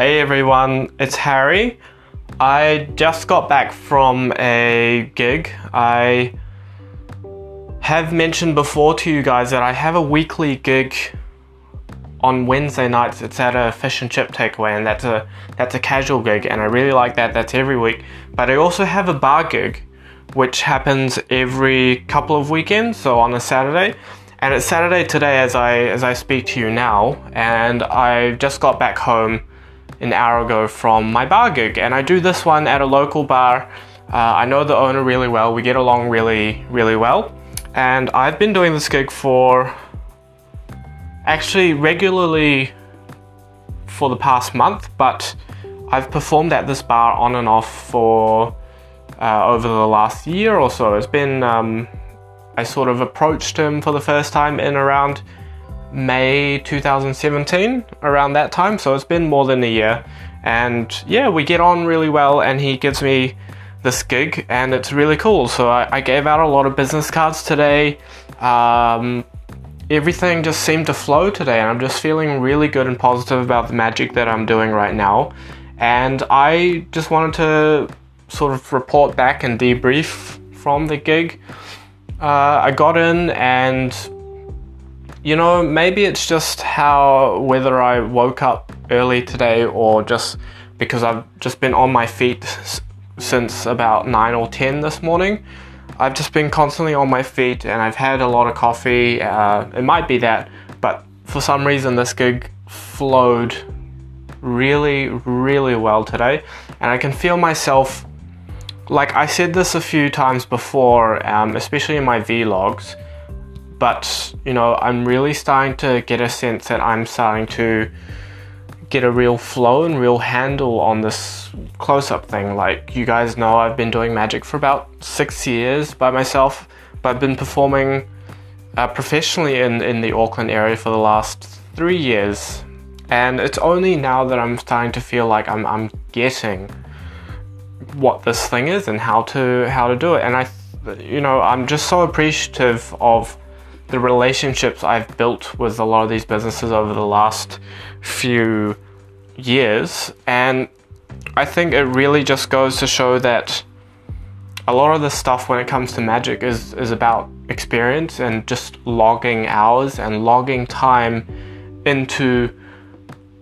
Hey everyone, it's Harry. I just got back from a gig. I have mentioned before to you guys that I have a weekly gig on Wednesday nights. It's at a fish and chip takeaway, and that's a casual gig, and I really like that. That's every week. But I also have a bar gig, which happens every couple of weekends, so on a Saturday. And it's Saturday today as I speak to you now, and I just got back home an hour ago from my bar gig, and I do this one at a local bar. I know the owner really well. We get along really, really well. And I've been doing this gig for actually regularly for the past month, but I've performed at this bar on and off for over the last year or so. It's been I sort of approached him for the first time in around May 2017, around that time, so it's been more than a year. And yeah, we get on really well, and he gives me this gig, and it's really cool. So I gave out a lot of business cards today. Everything just seemed to flow today, and I'm just feeling really good and positive about the magic that I'm doing right now. And I just wanted to sort of report back and debrief from the gig. I got in, and you know, maybe it's just whether I woke up early today or just because I've just been on my feet since about 9 or 10 this morning. I've just been constantly on my feet, and I've had a lot of coffee. It might be that, but for some reason this gig flowed really, really well today, and I can feel myself. Like I said this a few times before, especially in my vlogs, but you know, I'm really starting to get a sense that I'm starting to get a real flow and real handle on this close-up thing. Like you guys know, I've been doing magic for about 6 years by myself, but I've been performing professionally in the Auckland area for the last 3 years, and it's only now that I'm starting to feel like I'm getting what this thing is and how to do it. And I'm just so appreciative of the relationships I've built with a lot of these businesses over the last few years. And I think it really just goes to show that a lot of this stuff when it comes to magic is about experience and just logging hours and logging time into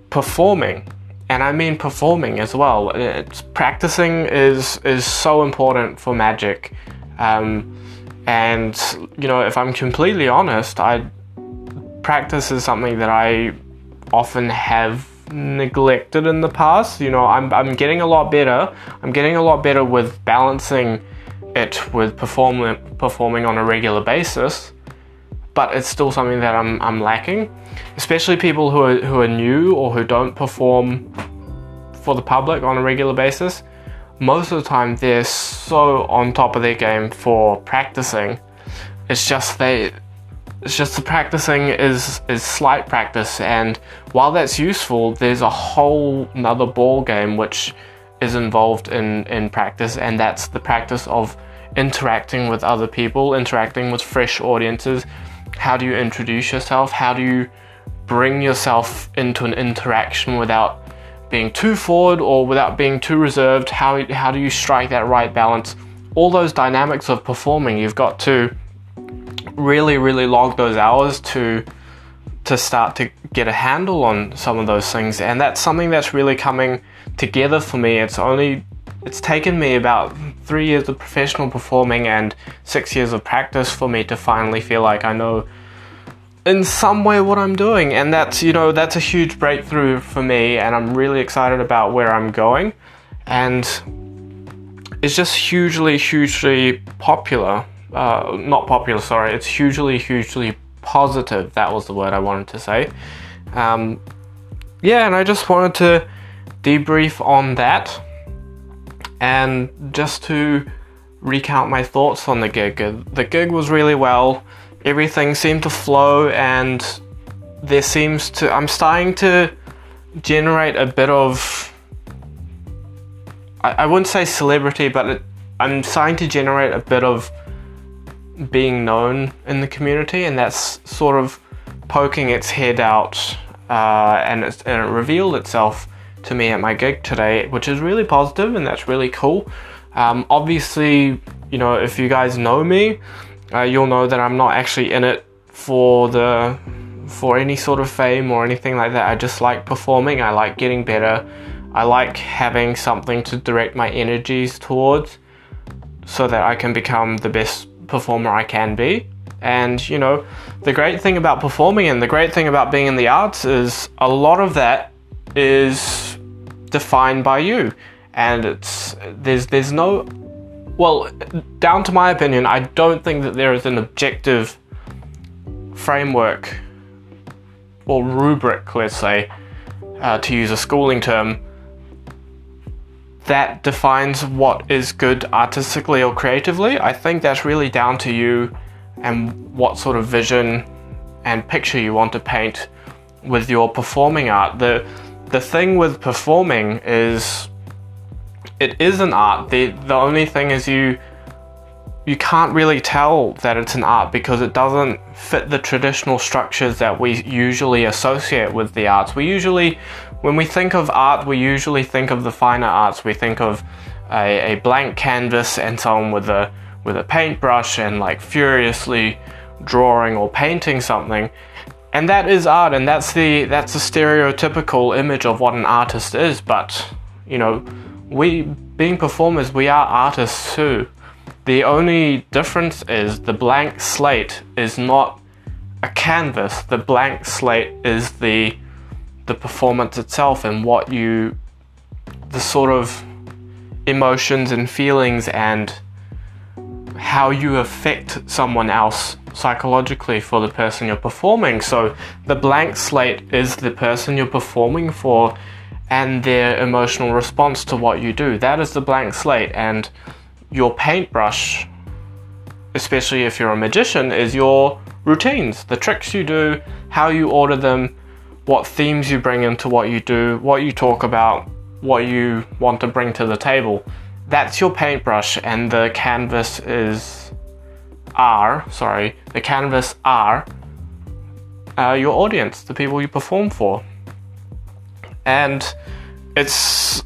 performing. And I mean performing as well. Practicing is so important for magic. And you know, if I'm completely honest, practice is something that I often have neglected in the past. You know, I'm getting a lot better. I'm getting a lot better with balancing it with performing on a regular basis, but it's still something that I'm lacking. Especially people who are new or who don't perform for the public on a regular basis, most of the time they're so on top of their game for practicing. It's just the practicing is slight practice, and while that's useful, there's a whole nother ball game which is involved in practice, and that's the practice of interacting with other people, interacting with fresh audiences. How do you introduce yourself? How do you bring yourself into an interaction without being too forward or without being too reserved? How do you strike that right balance? All those dynamics of performing, you've got to really, really log those hours to start to get a handle on some of those things. And that's something that's really coming together for me. It's taken me about 3 years of professional performing and 6 years of practice for me to finally feel like I know in some way what I'm doing. And that's a huge breakthrough for me, and I'm really excited about where I'm going. And it's just it's hugely, hugely positive. That was the word I wanted to say. And I just wanted to debrief on that. And just to recount my thoughts on the gig. The gig was really well. Everything seemed to flow, and I'm starting to generate a bit of, I wouldn't say celebrity, but I'm starting to generate a bit of being known in the community, and that's sort of poking its head out, and it revealed itself to me at my gig today, which is really positive, and that's really cool. Obviously, you know, if you guys know me, you'll know that I'm not actually in it for any sort of fame or anything like that. I just like performing. I like getting better. I like having something to direct my energies towards so that I can become the best performer I can be. And, you know, the great thing about performing and the great thing about being in the arts is a lot of that is defined by you. And there's no, well, down to my opinion, I don't think that there is an objective framework or rubric, let's say, to use a schooling term, that defines what is good artistically or creatively. I think that's really down to you and what sort of vision and picture you want to paint with your performing art. The thing with performing is it is an art. The only thing is you can't really tell that it's an art because it doesn't fit the traditional structures that we usually associate with the arts. We usually, when we think of art, we usually think of the finer arts. We think of a blank canvas and someone with a paintbrush and like furiously drawing or painting something. And that is art, and that's the stereotypical image of what an artist is. But, you know, we, being performers, we are artists too. The only difference is the blank slate is not a canvas. The blank slate is the performance itself and what you, the sort of emotions and feelings and how you affect someone else psychologically for the person you're performing. So the blank slate is the person you're performing for and their emotional response to what you do. That is the blank slate. And your paintbrush, especially if you're a magician, is your routines, the tricks you do, how you order them, what themes you bring into what you do, what you talk about, what you want to bring to the table. That's your paintbrush, and the canvas are your audience, the people you perform for. And it's,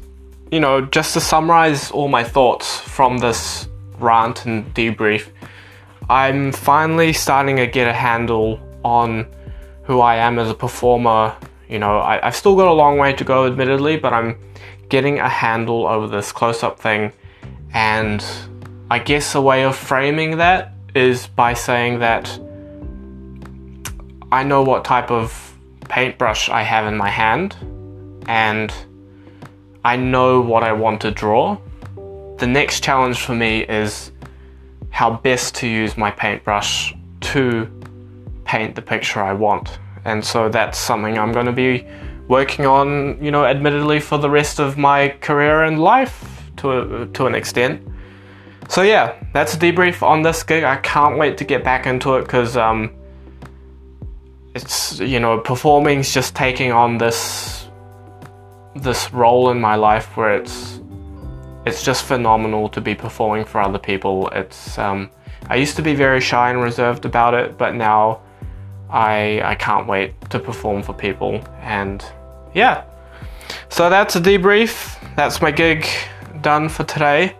you know, just to summarize all my thoughts from this rant and debrief, I'm finally starting to get a handle on who I am as a performer. You know, I've still got a long way to go, admittedly, but I'm getting a handle over this close-up thing. And I guess a way of framing that is by saying that I know what type of paintbrush I have in my hand, and I know what I want to draw. The next challenge for me is how best to use my paintbrush to paint the picture I want. And so that's something I'm going to be working on, you know, admittedly for the rest of my career and life to an extent. So yeah, that's a debrief on this gig. I can't wait to get back into it because it's, you know, performing's just taking on this role in my life where it's just phenomenal to be performing for other people. It's I used to be very shy and reserved about it, but now I can't wait to perform for people. And yeah, so that's a debrief. That's my gig done for today,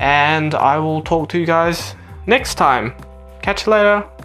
and I will talk to you guys next time. Catch you later.